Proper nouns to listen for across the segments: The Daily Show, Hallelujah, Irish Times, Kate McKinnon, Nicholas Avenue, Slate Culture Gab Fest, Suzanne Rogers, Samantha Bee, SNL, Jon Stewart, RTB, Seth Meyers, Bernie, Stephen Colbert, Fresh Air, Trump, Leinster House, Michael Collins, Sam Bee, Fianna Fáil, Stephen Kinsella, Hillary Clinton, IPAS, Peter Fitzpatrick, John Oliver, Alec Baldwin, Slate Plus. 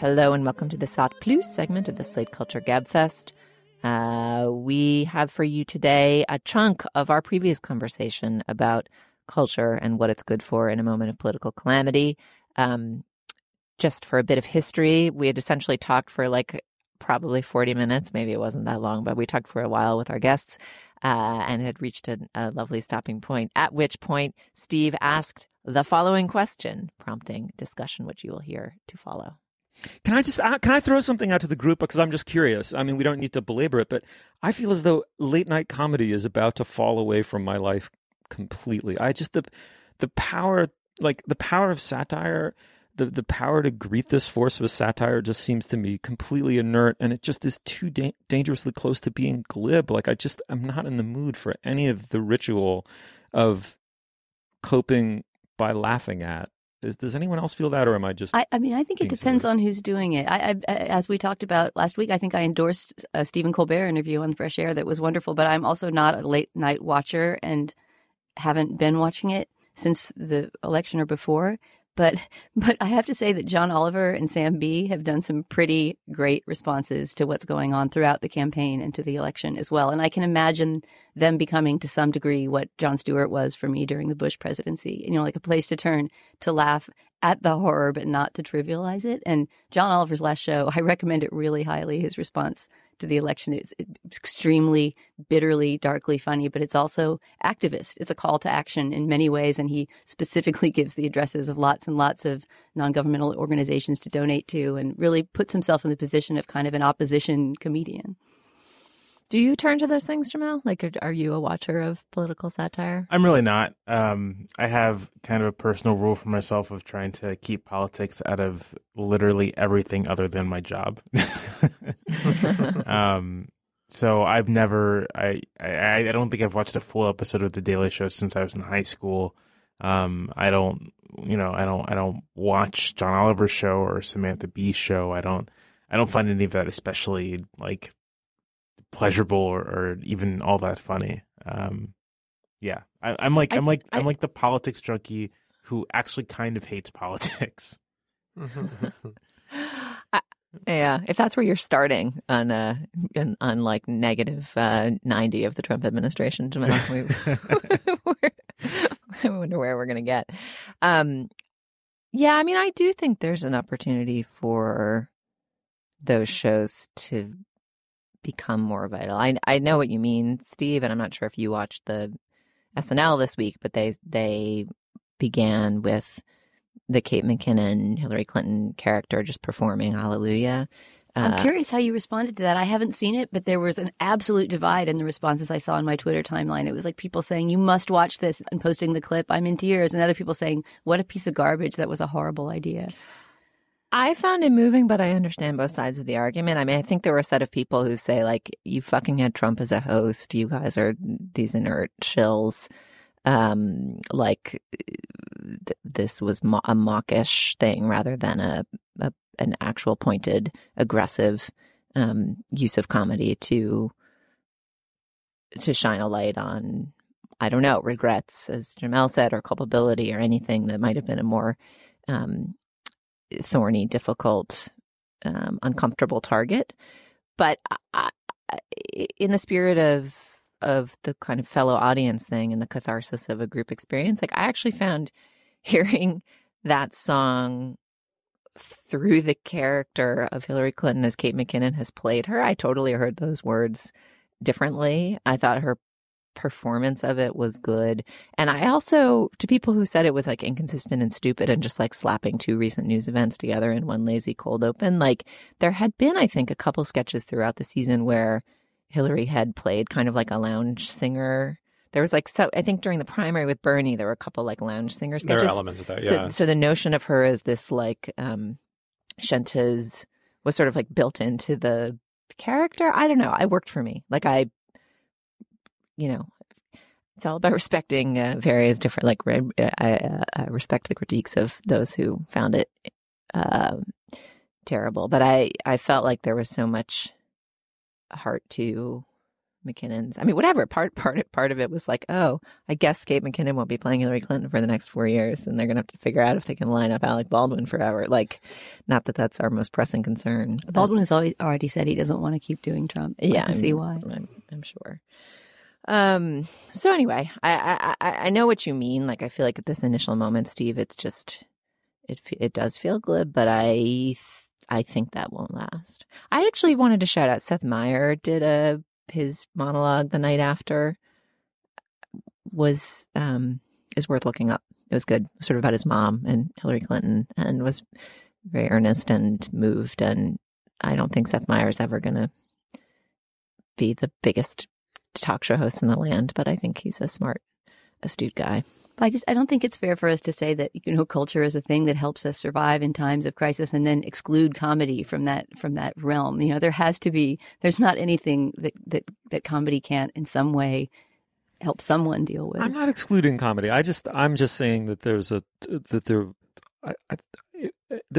Hello and welcome to the Slate Plus segment of the Slate Culture Gab Fest. We have for you today a chunk of our previous conversation about culture and what it's good for in a moment of political calamity. Just for a bit of history, we had essentially talked for probably 40 minutes. Maybe it wasn't that long, but we talked for a while with our guests and had reached a lovely stopping point, at which point Steve asked the following question, prompting discussion, which you will hear to follow. Can I throw something out to the group? Because I'm just curious. I mean, we don't need to belabor it, but I feel as though late night comedy is about to fall away from my life completely. I just, the power of satire, the power to greet this force of satire just seems to me completely inert. And it just is too dangerously close to being glib. I'm not in the mood for any of the ritual of coping by laughing at. Does anyone else feel that, or am I just? I think it depends on who's doing it. As we talked about last week, I think I endorsed a Stephen Colbert interview on Fresh Air that was wonderful. But I'm also not a late night watcher and haven't been watching it since the election or before. But I have to say that John Oliver and Sam Bee have done some pretty great responses to what's going on throughout the campaign and to the election as well. And I can imagine them becoming, to some degree, what Jon Stewart was for me during the Bush presidency. You know, like a place to turn to laugh at the horror, but not to trivialize it. And John Oliver's last show, I recommend it really highly. His response to the election is extremely bitterly, darkly funny, but it's also activist. It's a call to action in many ways, and he specifically gives the addresses of lots and lots of non-governmental organizations to donate to and really puts himself in the position of kind of an opposition comedian. Do you turn to those things, Jamel? Are you a watcher of political satire? I'm really not. I have kind of a personal rule for myself of trying to keep politics out of literally everything other than my job. So I've never – I don't think I've watched a full episode of The Daily Show since I was in high school. I don't watch John Oliver's show or Samantha Bee's show. I don't find any of that especially pleasurable or even all that funny. I'm like the politics junkie who actually kind of hates politics. Yeah, if that's where you're starting on negative 90 of the Trump administration, I wonder where we're going to get. I do think there's an opportunity for those shows to become more vital. I know what you mean, Steve, and I'm not sure if you watched the SNL this week, but they began with the Kate McKinnon, Hillary Clinton character just performing Hallelujah. I'm curious how you responded to that. I haven't seen it, but there was an absolute divide in the responses I saw on my Twitter timeline. It was like people saying, you must watch this, and posting the clip, I'm in tears, and other people saying, what a piece of garbage, that was a horrible idea. I found it moving, but I understand both sides of the argument. I mean, I think there were a set of people who say, you fucking had Trump as a host. You guys are these inert shills. This was a mawkish thing rather than an actual pointed, aggressive use of comedy to shine a light on, I don't know, regrets, as Jamel said, or culpability or anything that might have been a more thorny, difficult, uncomfortable target. But in the spirit of the kind of fellow audience thing and the catharsis of a group experience, I actually found hearing that song through the character of Hillary Clinton as Kate McKinnon has played her, I totally heard those words differently. I thought her performance of it was good. And I also, to people who said it was inconsistent and stupid and just slapping two recent news events together in one lazy cold open, there had been, I think, a couple sketches throughout the season where Hillary had played kind of a lounge singer. There was I think during the primary with Bernie, there were a couple lounge singer sketches. There are elements of that, yeah. So the notion of her as this chanteuse was sort of built into the character. I don't know. It worked for me. It's all about respecting various different, I respect the critiques of those who found it terrible. But I felt there was so much heart to McKinnon's. I mean, whatever. Part of it was like, oh, I guess Kate McKinnon won't be playing Hillary Clinton for the next 4 years, and they're going to have to figure out if they can line up Alec Baldwin forever. Like, not that that's our most pressing concern. Baldwin has already said he doesn't want to keep doing Trump. Yeah, I see why. I'm sure. So anyway, I know what you mean. Like, I feel like at this initial moment, Steve, it's just it does feel glib, but I think that won't last. I actually wanted to shout out Seth Meyers did his monologue the night after is worth looking up. It was good, sort of about his mom and Hillary Clinton, and was very earnest and moved. And I don't think Seth Meyers is ever going to be the biggest talk show host in the land, but I think he's a smart, astute guy. I don't think it's fair for us to say that, you know, culture is a thing that helps us survive in times of crisis, and then exclude comedy from that realm. You know, there has to be. There's not anything that comedy can't in some way help someone deal with. I'm not excluding comedy. I'm just saying that there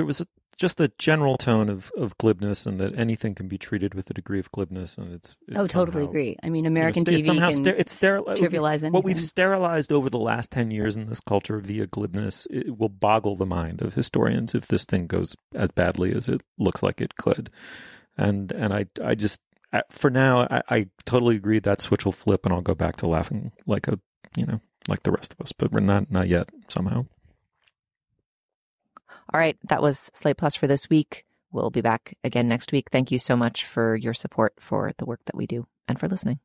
was a general tone of glibness, and that anything can be treated with a degree of glibness, and it's oh, totally agree. I mean, American TV trivialize anything. What we've sterilized over the last 10 years in this culture via glibness, it will boggle the mind of historians if this thing goes as badly as it looks like it could. And I just, for now, I totally agree that switch will flip, and I'll go back to laughing like a, you know, like the rest of us, but we're not yet somehow. All right. That was Slate Plus for this week. We'll be back again next week. Thank you so much for your support for the work that we do and for listening.